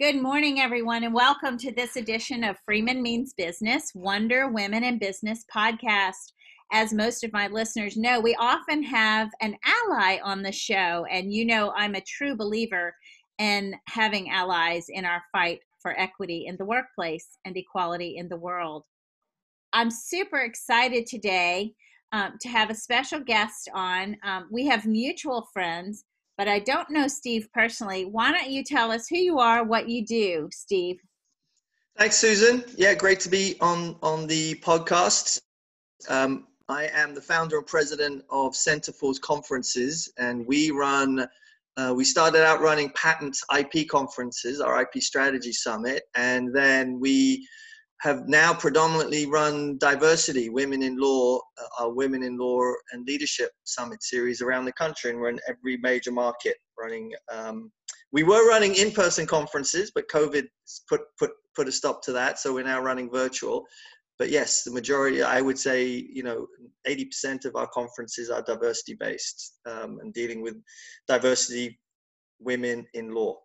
Good morning, everyone, and welcome to this edition of Freeman Means Business, Wonder Women in Business podcast. As most of my listeners know, we often have an ally on the show, and you know I'm a true believer in having allies in our fight for equity in the workplace and equality in the world. I'm super excited today to have a special guest on. We have mutual friends, but I don't know Steve personally. Why don't you tell us who you are, what you do, Steve? Thanks, Susan. Yeah, great to be on the podcast. I am the founder and president of Centerforce Conferences, and we started out running patent IP conferences, our IP strategy summit, and then we have now predominantly run diversity, women in law, our Women in Law and Leadership Summit series around the country. And we're in every major market running. We were running in-person conferences, but COVID put a stop to that. So we're now running virtual. But yes, the majority, I would say, 80% of our conferences are diversity based and dealing with diversity, women in law.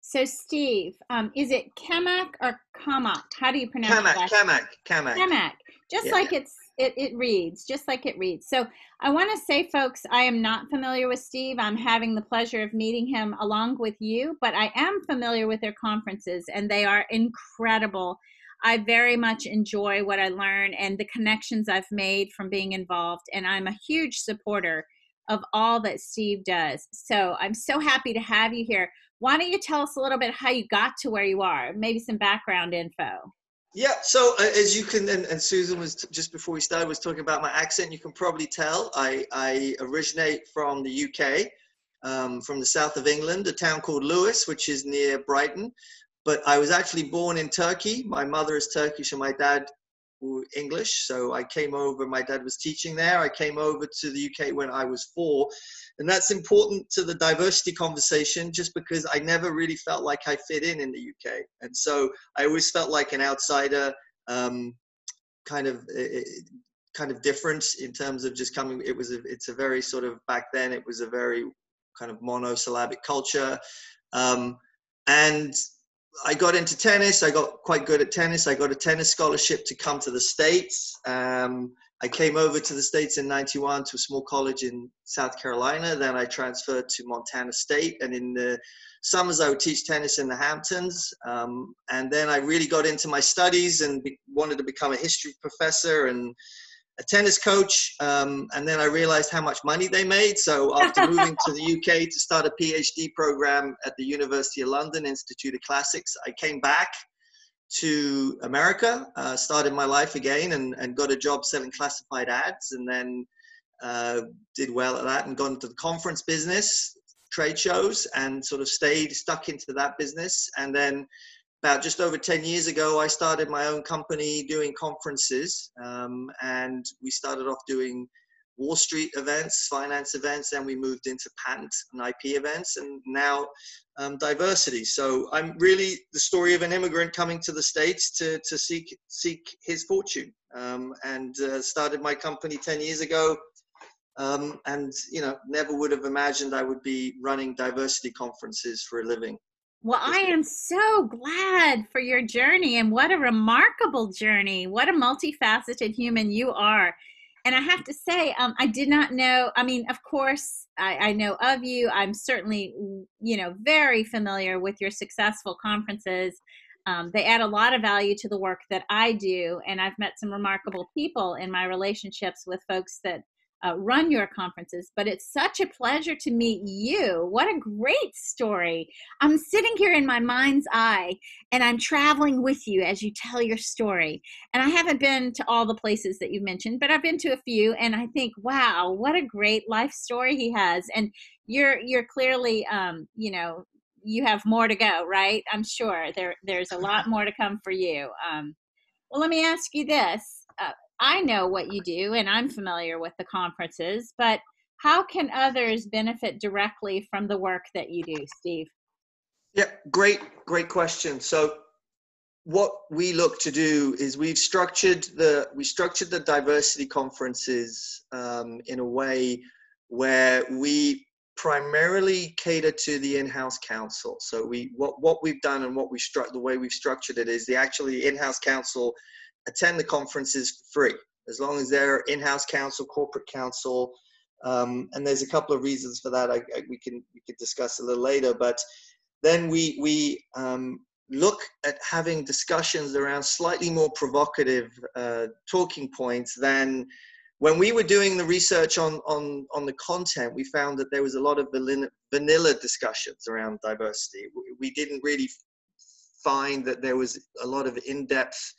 So, Steve, is it Kemak or Kemak? How do you pronounce that? Kemak. It reads, just like it reads. So I want to say, folks, I am not familiar with Steve. I'm having the pleasure of meeting him along with you, but I am familiar with their conferences, and they are incredible. I very much enjoy what I learn and the connections I've made from being involved, and I'm a huge supporter of all that Steve does. So I'm so happy to have you here. Why don't you tell us a little bit how you got to where you are, maybe some background info. Yeah, so as you can, and Susan was, just before we started, was talking about my accent. You can probably tell I originate from the UK, from the south of England, a town called Lewes, which is near Brighton. But I was actually born in Turkey. My mother is Turkish and my dad English. So I came over, my dad was teaching there. I came over to the UK when I was 4. And that's important to the diversity conversation just because I never really felt like I fit in the UK. And so I always felt like an outsider, kind of difference in terms of just coming. It's a very sort of, back then it was a very kind of monosyllabic culture. And I got into tennis. I got quite good at tennis. I got a tennis scholarship to come to the States. I came over to the States in 91 to a small college in South Carolina. Then I transferred to Montana State. And in the summers, I would teach tennis in the Hamptons. And then I really got into my studies and wanted to become a history professor and a tennis coach. And then I realized how much money they made. So after moving to the UK to start a PhD program at the University of London Institute of Classics, I came back to America, started my life again and got a job selling classified ads, and then did well at that and got into the conference business, trade shows, and sort of stuck into that business. And then about just over 10 years ago, I started my own company doing conferences, and we started off doing Wall Street events, finance events, and we moved into patent and IP events, and now diversity. So I'm really the story of an immigrant coming to the States to seek his fortune, and started my company 10 years ago. And never would have imagined I would be running diversity conferences for a living. Well, I am so glad for your journey, and what a remarkable journey. What a multifaceted human you are. And I have to say, I did not know, of course, I know of you. I'm certainly, very familiar with your successful conferences. They add a lot of value to the work that I do. And I've met some remarkable people in my relationships with folks that run your conferences, but it's such a pleasure to meet you. What a great story. I'm sitting here in my mind's eye and I'm traveling with you as you tell your story. And I haven't been to all the places that you mentioned, but I've been to a few, and I think, wow, what a great life story he has. And you're clearly, you have more to go, right? I'm sure there's a lot more to come for you. Well, let me ask you this. I know what you do, and I'm familiar with the conferences, but how can others benefit directly from the work that you do, Steve? Yeah, great question. So what we look to do is we structured the diversity conferences in a way where we primarily cater to the in-house counsel. So what we've done and what we the way we've structured it is the actually in-house counsel attend the conferences for free, as long as they're in-house counsel, corporate counsel. And there's a couple of reasons for that. We can discuss a little later, but then we look at having discussions around slightly more provocative talking points than when we were doing the research on the content. We found that there was a lot of vanilla discussions around diversity. We didn't really find that there was a lot of in-depth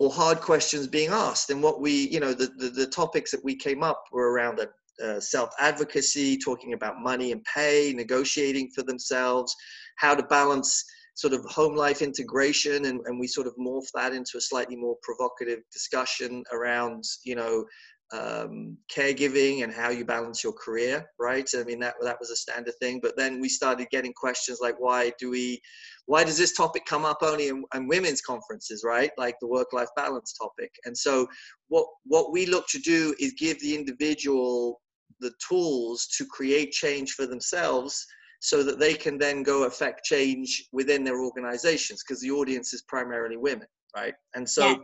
or hard questions being asked. And what we, you know, the topics that we came up were around self-advocacy, talking about money and pay, negotiating for themselves, how to balance sort of home life integration, and we sort of morphed that into a slightly more provocative discussion around, you know, caregiving and how you balance your career, right? I mean, that was a standard thing, but then we started getting questions like, why does this topic come up only in women's conferences, right? Like the work-life balance topic. And so what we look to do is give the individual the tools to create change for themselves so that they can then go affect change within their organizations, because the audience is primarily women, right? And so yeah.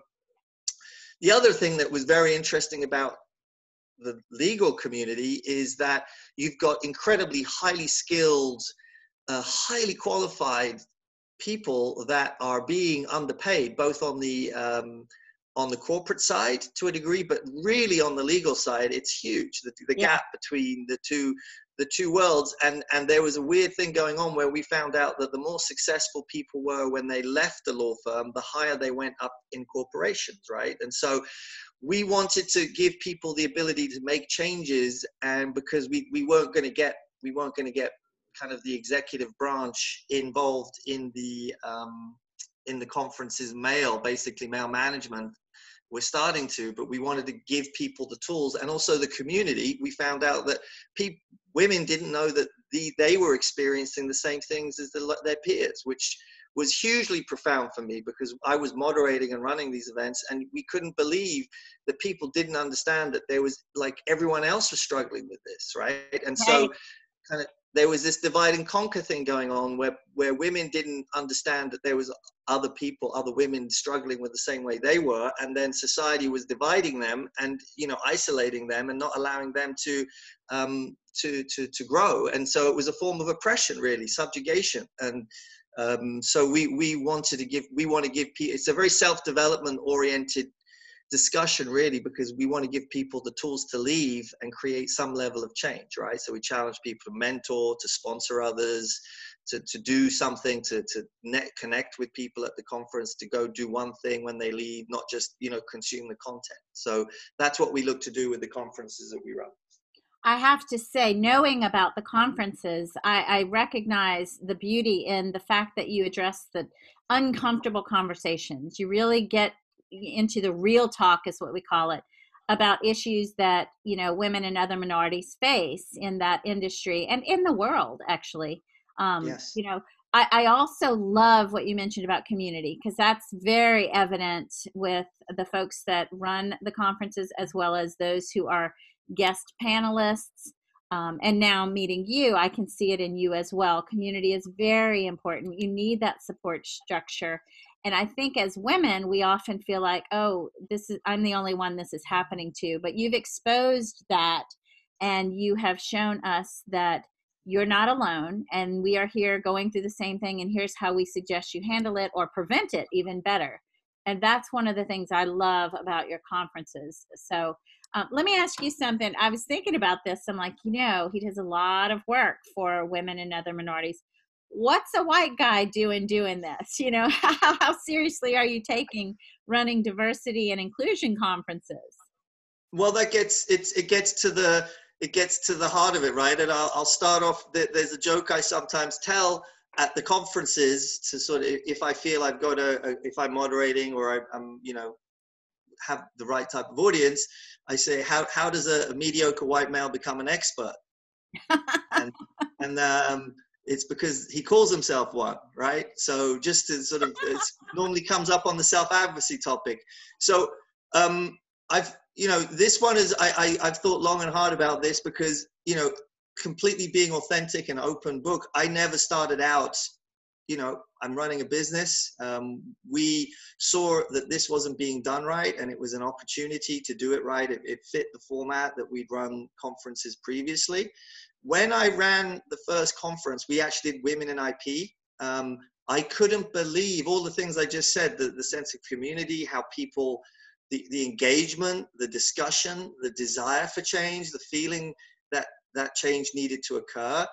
The other thing that was very interesting about the legal community is that you've got incredibly highly skilled, highly qualified people that are being underpaid, both on the corporate side to a degree, but really on the legal side, it's huge. The yeah. gap between the two worlds. And there was a weird thing going on where we found out that the more successful people were when they left the law firm, the higher they went up in corporations, right? And so we wanted to give people the ability to make changes, and because we weren't going to get kind of the executive branch involved in the conference's mail, basically mail management. We're starting to, but we wanted to give people the tools, and also the community. We found out that women didn't know that they were experiencing the same things as their peers, which was hugely profound for me, because I was moderating and running these events, and we couldn't believe that people didn't understand that there was, like, everyone else was struggling with this, right? And so kind of there was this divide and conquer thing going on where women didn't understand that there was other people, other women struggling with the same way they were. And then society was dividing them and, you know, isolating them and not allowing them to grow. And so it was a form of oppression, really, subjugation. And so we want to give people, it's a very self-development oriented discussion, really, because we want to give people the tools to leave and create some level of change, right? So we challenge people to mentor, to sponsor others, to do something, to connect with people at the conference, to go do one thing when they leave, not just, you know, consume the content. So that's what we look to do with the conferences that we run. I have to say, knowing about the conferences, I recognize the beauty in the fact that you address the uncomfortable conversations. You really get into the real talk, is what we call it, about issues that, you know, women and other minorities face in that industry and in the world, actually. Yes. You know, I also love what you mentioned about community, because that's very evident with the folks that run the conferences, as well as those who are guest panelists. And now meeting you, I can see it in you as well. Community is very important. You need that support structure. And I think as women, we often feel like, oh, I'm the only one this is happening to. But you've exposed that, and you have shown us that you're not alone, and we are here going through the same thing, and here's how we suggest you handle it or prevent it, even better. And that's one of the things I love about your conferences. So let me ask you something. I was thinking about this. I'm like, you know, he does a lot of work for women and other minorities. What's a white guy doing this? You know, how seriously are you taking running diversity and inclusion conferences? Well, it gets to the heart of it, right? And I'll start off. There's a joke I sometimes tell at the conferences to sort of, if I feel I've got if I'm moderating or I'm, you know, have the right type of audience, I say, how does a mediocre white male become an expert? and it's because he calls himself one, right? So just to sort of, it normally comes up on the self-advocacy topic. So I've, you know, this one is, I've thought long and hard about this because, you know, completely being authentic and open book, I never started out, you know, I'm running a business. We saw that this wasn't being done right, and it was an opportunity to do it right. It fit the format that we'd run conferences previously. When I ran the first conference, we actually did Women in IP. I couldn't believe all the things I just said, the sense of community, how people, the engagement, the discussion, the desire for change, the feeling that that change needed to occur.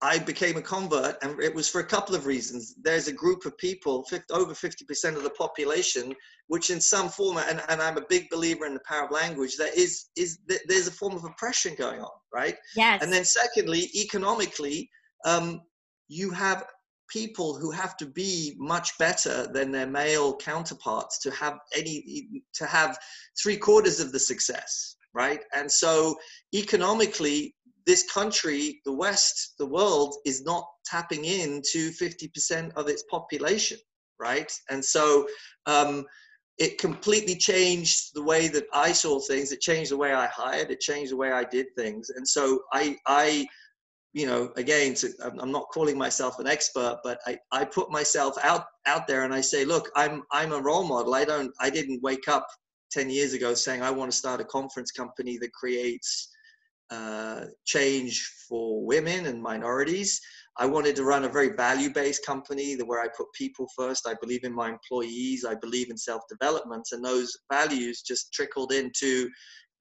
I became a convert, and it was for a couple of reasons. There's a group of people, over 50% of the population, which in some form, and I'm a big believer in the power of language, there's a form of oppression going on, right? Yes. And then secondly, economically, you have people who have to be much better than their male counterparts to have three-quarters of the success, right? And so economically, this country, the West, the world is not tapping into 50% of its population, right? And so it completely changed the way that I saw things. It changed the way I hired. It changed the way I did things. And so I you know, again, I'm not calling myself an expert, but I put myself out there and I say, look, I'm a role model. I didn't wake up 10 years ago saying I want to start a conference company that creates change for women and minorities. I wanted to run a very value-based company where I put people first. I believe in my employees. I believe in self-development. And those values just trickled into,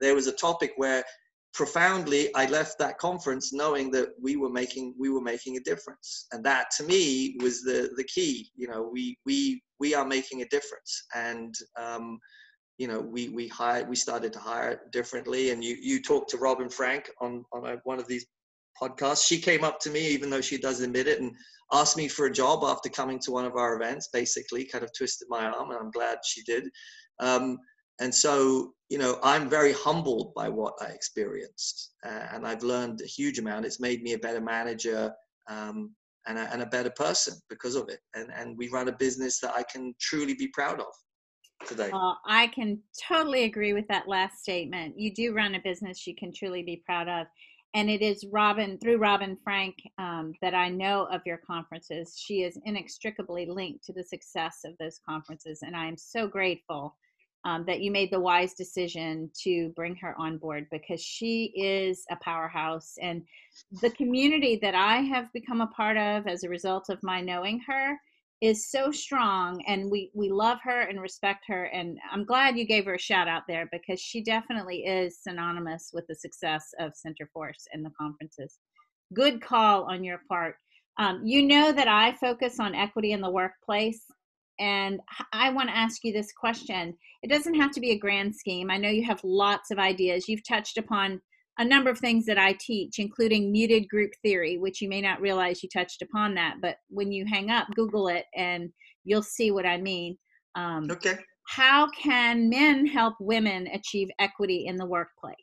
there was a topic where profoundly I left that conference knowing that we were making a difference. And that to me was the key. You know, we are making a difference. And you know, we started to hire differently. And you talked to Robin Frank on one of these podcasts. She came up to me, even though she doesn't admit it, and asked me for a job after coming to one of our events, basically kind of twisted my arm, and I'm glad she did. And so, you know, I'm very humbled by what I experienced, and I've learned a huge amount. It's made me a better manager, and a better person because of it. And we run a business that I can truly be proud of today. I can totally agree with that last statement. You do run a business you can truly be proud of, and it is through Robin Frank that I know of your conferences. She is inextricably linked to the success of those conferences, and I am so grateful that you made the wise decision to bring her on board, because she is a powerhouse. And the community that I have become a part of as a result of my knowing her is so strong, and we love her and respect her. And I'm glad you gave her a shout out there, because she definitely is synonymous with the success of Centerforce and the conferences. Good call on your part. You know that I focus on equity in the workplace, and I want to ask you this question. It doesn't have to be a grand scheme. I know you have lots of ideas. You've touched upon a number of things that I teach, including muted group theory, which you may not realize you touched upon that, but when you hang up, Google it and you'll see what I mean. Okay. How can men help women achieve equity in the workplace?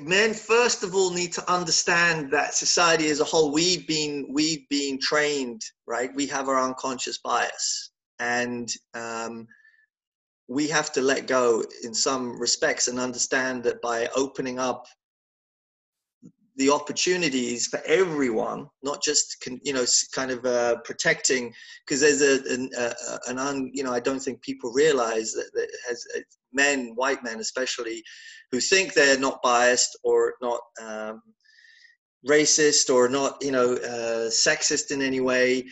Men, first of all, need to understand that society as a whole, we've been trained, right? We have our unconscious bias, and we have to let go in some respects and understand that by opening up the opportunities for everyone, not just protecting, because there's I don't think people realize that men, white men especially, who think they're not biased or not racist or not sexist in any way,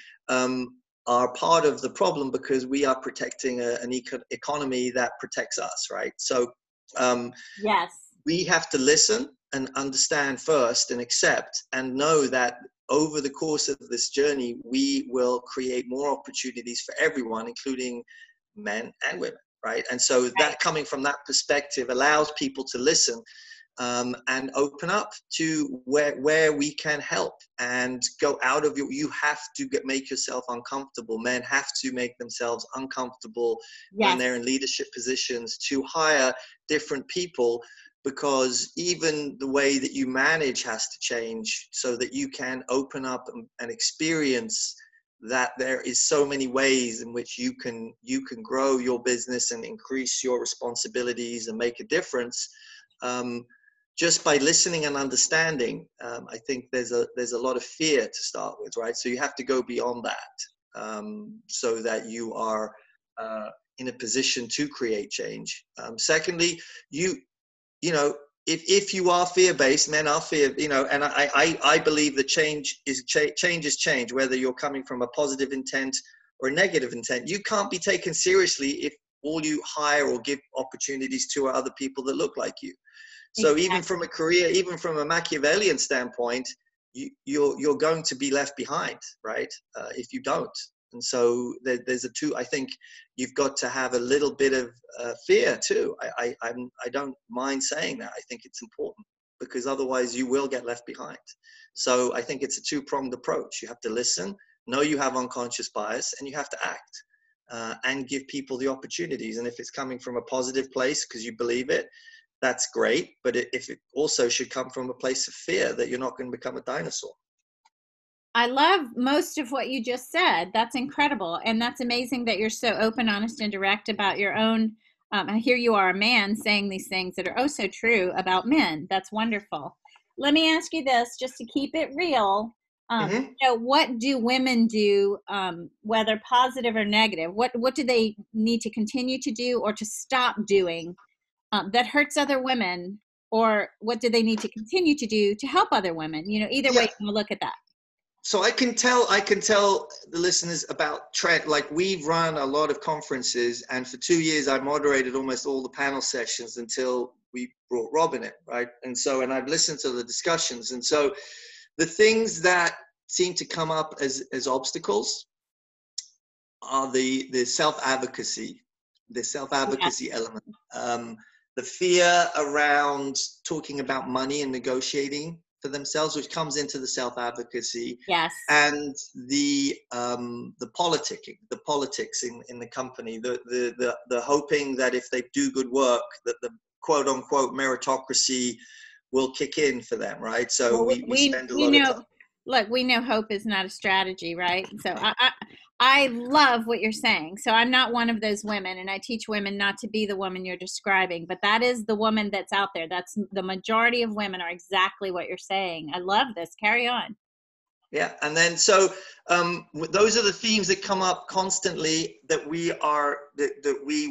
are part of the problem, because we are protecting an economy that protects us, right? So yes, we have to listen and understand first and accept and know that over the course of this journey, we will create more opportunities for everyone, including men and women, right? And so that, coming from that perspective, allows people to listen and open up to where we can help, and go out of your, you have to make yourself uncomfortable. Men have to make themselves uncomfortable. Yes. When they're in leadership positions, to hire different people, because even the way that you manage has to change so that you can open up and experience that there is so many ways in which you can grow your business and increase your responsibilities and make a difference. just by listening and understanding, I think there's a lot of fear to start with, right? So you have to go beyond that, so that you are in a position to create change. Secondly, you know, if you are fear-based, men are fear, you know, and I believe that change is change, whether you're coming from a positive intent or a negative intent. You can't be taken seriously if all you hire or give opportunities to are other people that look like you. So exactly. Even from a career, even from a Machiavellian standpoint, you're going to be left behind, right? If you don't. And so I think you've got to have a little bit of fear too. I don't mind saying that. I think it's important, because otherwise you will get left behind. So I think it's a two-pronged approach. You have to listen, know you have unconscious bias, and you have to act and give people the opportunities. And if it's coming from a positive place because you believe it, that's great. But if it also should come from a place of fear that you're not going to become a dinosaur. I love most of what you just said. That's incredible. And that's amazing that you're so open, honest, and direct about your own. Here you are, a man, saying these things that are oh so true about men. That's wonderful. Let me ask you this, just to keep it real. You know, what do women do, whether positive or negative? What do they need to continue to do or to stop doing that hurts other women? Or what do they need to continue to do to help other women? You know, either way, you can look at that. So I can tell the listeners about trend. Like, we've run a lot of conferences, and for 2 years I moderated almost all the panel sessions until we brought Robin in, right? And I've listened to the discussions. And so the things that seem to come up as obstacles are the self-advocacy element. The fear around talking about money and negotiating for themselves, which comes into the self-advocacy, and the politics in the company, the hoping that if they do good work, that the quote-unquote meritocracy will kick in for them, right? So we spend a lot of time. Look, we know hope is not a strategy, right? So I love what you're saying. So I'm not one of those women, and I teach women not to be the woman you're describing, but that is the woman that's out there. That's the majority of women are exactly what you're saying. I love this. Carry on. Yeah. And then, so those are the themes that come up constantly that we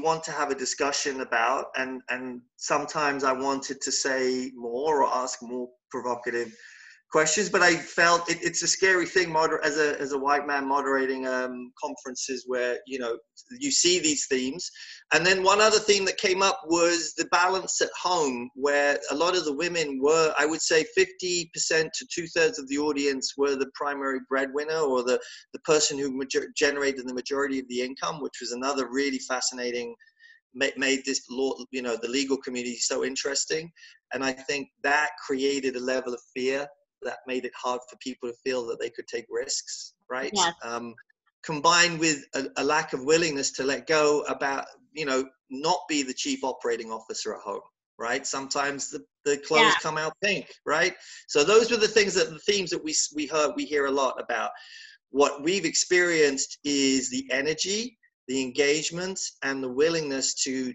want to have a discussion about. And sometimes I wanted to say more or ask more provocative questions, but I felt it's a scary thing as a white man moderating conferences where, you know, you see these themes. And then one other theme that came up was the balance at home, where a lot of the women were, I would say 50% to 2/3 of the audience were the primary breadwinner, or the person who generated the majority of the income, which was another really fascinating, made this law, you know, the legal community so interesting. And I think that created a level of fear that made it hard for people to feel that they could take risks, right? Yeah. Combined with a lack of willingness to let go about, you know, not be the chief operating officer at home, right? Sometimes the clothes come out pink, right? So those were the themes that we hear a lot about. What we've experienced is the energy, the engagement, and the willingness to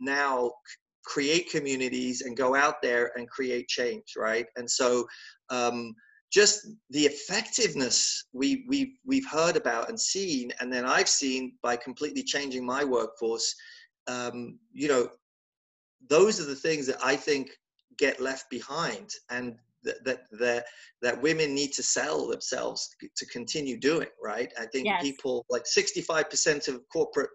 now create communities and go out there and create change, right? And so just the effectiveness we've heard about and seen, and then I've seen by completely changing my workforce, you know, those are the things that I think get left behind, and that women need to sell themselves to continue doing, right? I think people, like 65% of corporate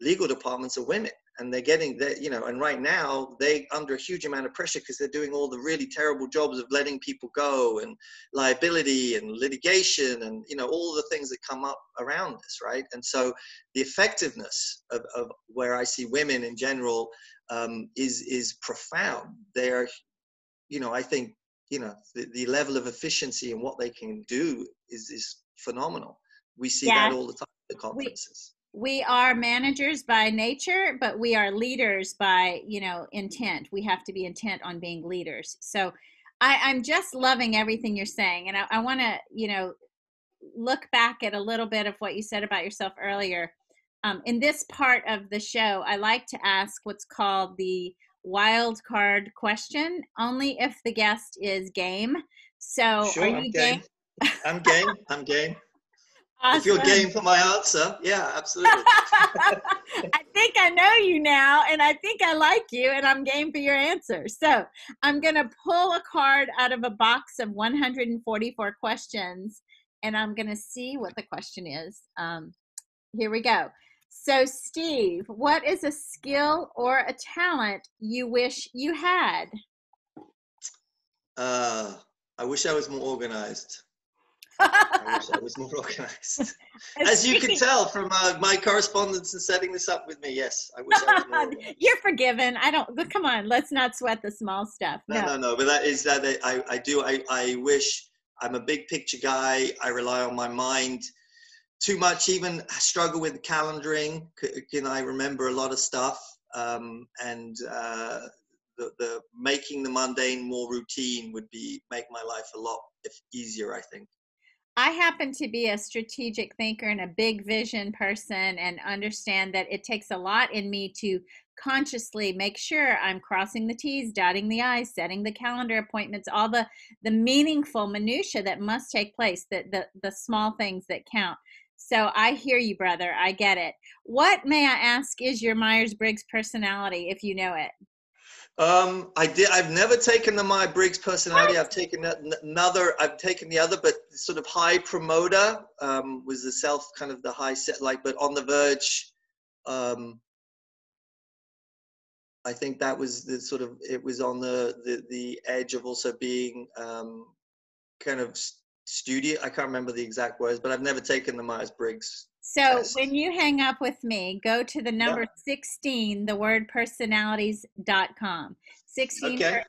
legal departments are women. And they're getting that, you know, and right now they under a huge amount of pressure because they're doing all the really terrible jobs of letting people go and liability and litigation and, you know, all the things that come up around this, right? And so the effectiveness of where I see women in general is profound. They're, you know, I think, you know, the level of efficiency and what they can do is phenomenal. We see that all the time at the conferences. We are managers by nature, but we are leaders by, you know, intent. We have to be intent on being leaders. So I'm just loving everything you're saying. And I want to, you know, look back at a little bit of what you said about yourself earlier. In this part of the show, I like to ask what's called the wild card question, only if the guest is game. So sure, are you game? I'm game. I'm game. Awesome. If you're game for my answer, yeah, absolutely. I think I know you now, and I think I like you, and I'm game for your answer. So I'm going to pull a card out of a box of 144 questions, and I'm going to see what the question is. Here we go. So, Steve, what is a skill or a talent you wish you had? I wish I was more organized. I wish I was more organized. As you can tell from my correspondence and setting this up with me, yes, I wish I was more organized. You're forgiven. I don't, but come on, let's not sweat the small stuff. No. But that is that I wish. I'm a big picture guy. I rely on my mind too much. Even struggle with calendaring. I remember a lot of stuff, and the making the mundane more routine would make my life a lot easier, I think. I happen to be a strategic thinker and a big vision person, and understand that it takes a lot in me to consciously make sure I'm crossing the T's, dotting the I's, setting the calendar appointments, all the meaningful minutia that must take place, the small things that count. So I hear you, brother. I get it. What, may I ask, is your Myers-Briggs personality, if you know it? I've never taken the Myers-Briggs personality. I've taken another. I've taken the other, but sort of high promoter, was the self, kind of the high set, like, but on the verge. I think that was the sort of, it was on the edge of also being kind of studio. I can't remember the exact words, but I've never taken the Myers-Briggs. So when you hang up with me, go to the number 16, the word personalities.com. 16, okay.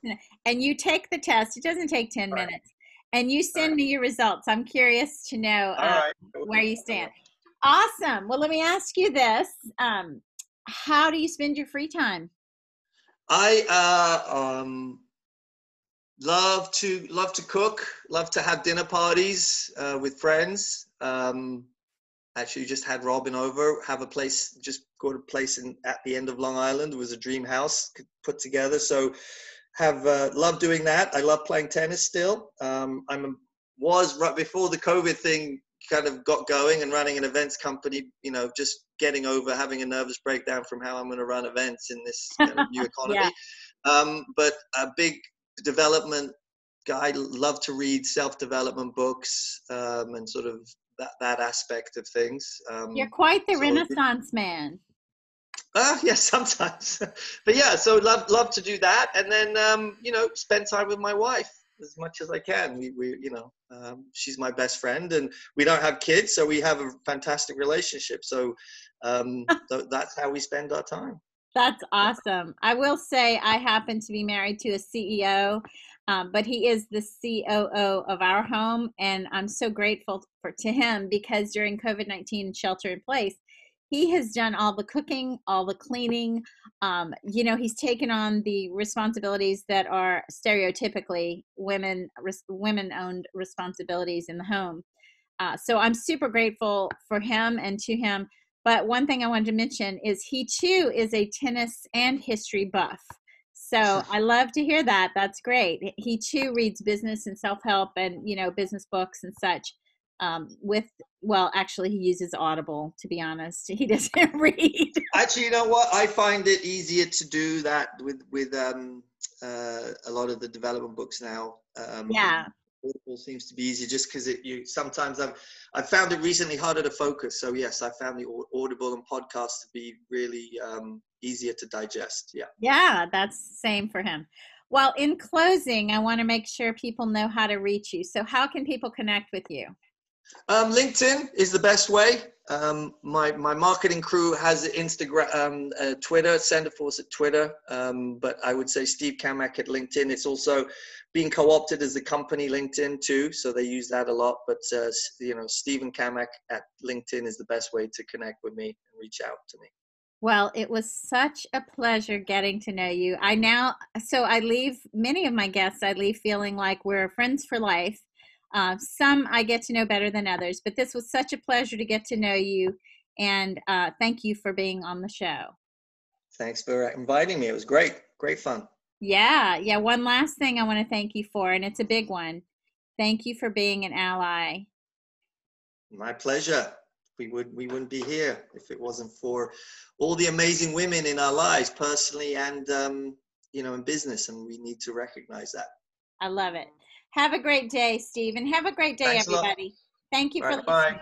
And you take the test. It doesn't take 10 minutes. And you send me your results. I'm curious to know where you stand. Awesome. Well, let me ask you this. How do you spend your free time? I love to cook, love to have dinner parties with friends. Actually just had Robin over, just got a place at the end of Long Island. It was a dream house put together. So love doing that. I love playing tennis still. I was right before the COVID thing kind of got going and running an events company, just getting over having a nervous breakdown from how I'm going to run events in this kind of new economy. Yeah. But a big development guy, love to read self-development books, and sort of that aspect of things. You're quite the Renaissance man. Yeah, sometimes. But yeah, so love to do that, and then spend time with my wife as much as I can. We she's my best friend, and we don't have kids, so we have a fantastic relationship. So so that's how we spend our time. That's awesome. I will say I happen to be married to a CEO, but he is the COO of our home. And I'm so grateful to him, because during COVID-19 shelter in place, he has done all the cooking, all the cleaning. He's taken on the responsibilities that are stereotypically women-owned responsibilities in the home. So I'm super grateful for him and to him. But one thing I wanted to mention is he too is a tennis and history buff. So I love to hear that. That's great. He too reads business and self-help and, business books and such. Actually he uses Audible, to be honest. He doesn't read. Actually, you know what? I find it easier to do that with a lot of the development books now. Yeah. Audible seems to be easier, just because sometimes I've found it recently harder to focus. So yes, I found the Audible and podcasts to be really easier to digest. Yeah, that's same for him. Well, in closing, I want to make sure people know how to reach you. So how can people connect with you? LinkedIn is the best way. My marketing crew has Instagram, Twitter, Centerforce at Twitter. But I would say Steve Kemak at LinkedIn. It's also being co-opted as the company LinkedIn too. So they use that a lot, but Steven Kemak at LinkedIn is the best way to connect with me and reach out to me. Well, it was such a pleasure getting to know you. I leave many of my guests, feeling like we're friends for life. Some I get to know better than others, but this was such a pleasure to get to know you, and thank you for being on the show. Thanks for inviting me. It was great. Great fun. Yeah. Yeah. One last thing I want to thank you for, and it's a big one. Thank you for being an ally. My pleasure. We wouldn't be here if it wasn't for all the amazing women in our lives, personally and, you know, in business. And we need to recognize that. I love it. Have a great day, Steve. And have a great day, everybody. Thank you for listening. Bye.